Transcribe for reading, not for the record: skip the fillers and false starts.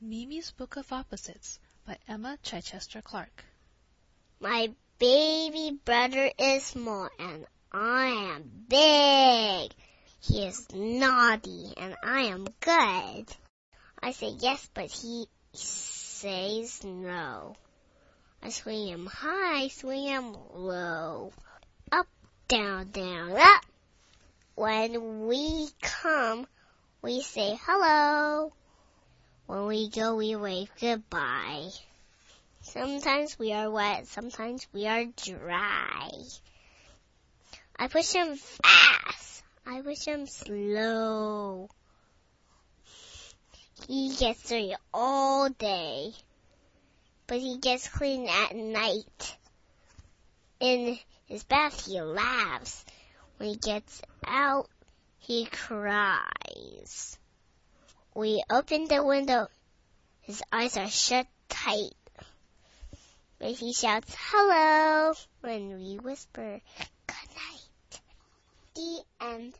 Mimi's Book of Opposites by Emma Chichester Clark. My baby brother is small and I am big. He is naughty and I am good. I say yes, but he says no. I swing him high, swing him low. Up, down, down, up. When we come, we say hello. When we go, we wave goodbye. Sometimes we are wet, sometimes we are dry. I push him fast, I push him slow. He gets dirty all day, but he gets clean at night. In his bath, he laughs. When he gets out, he cries. We open the window. His eyes are shut tight. But he shouts, hello, when we whisper, good night. The end.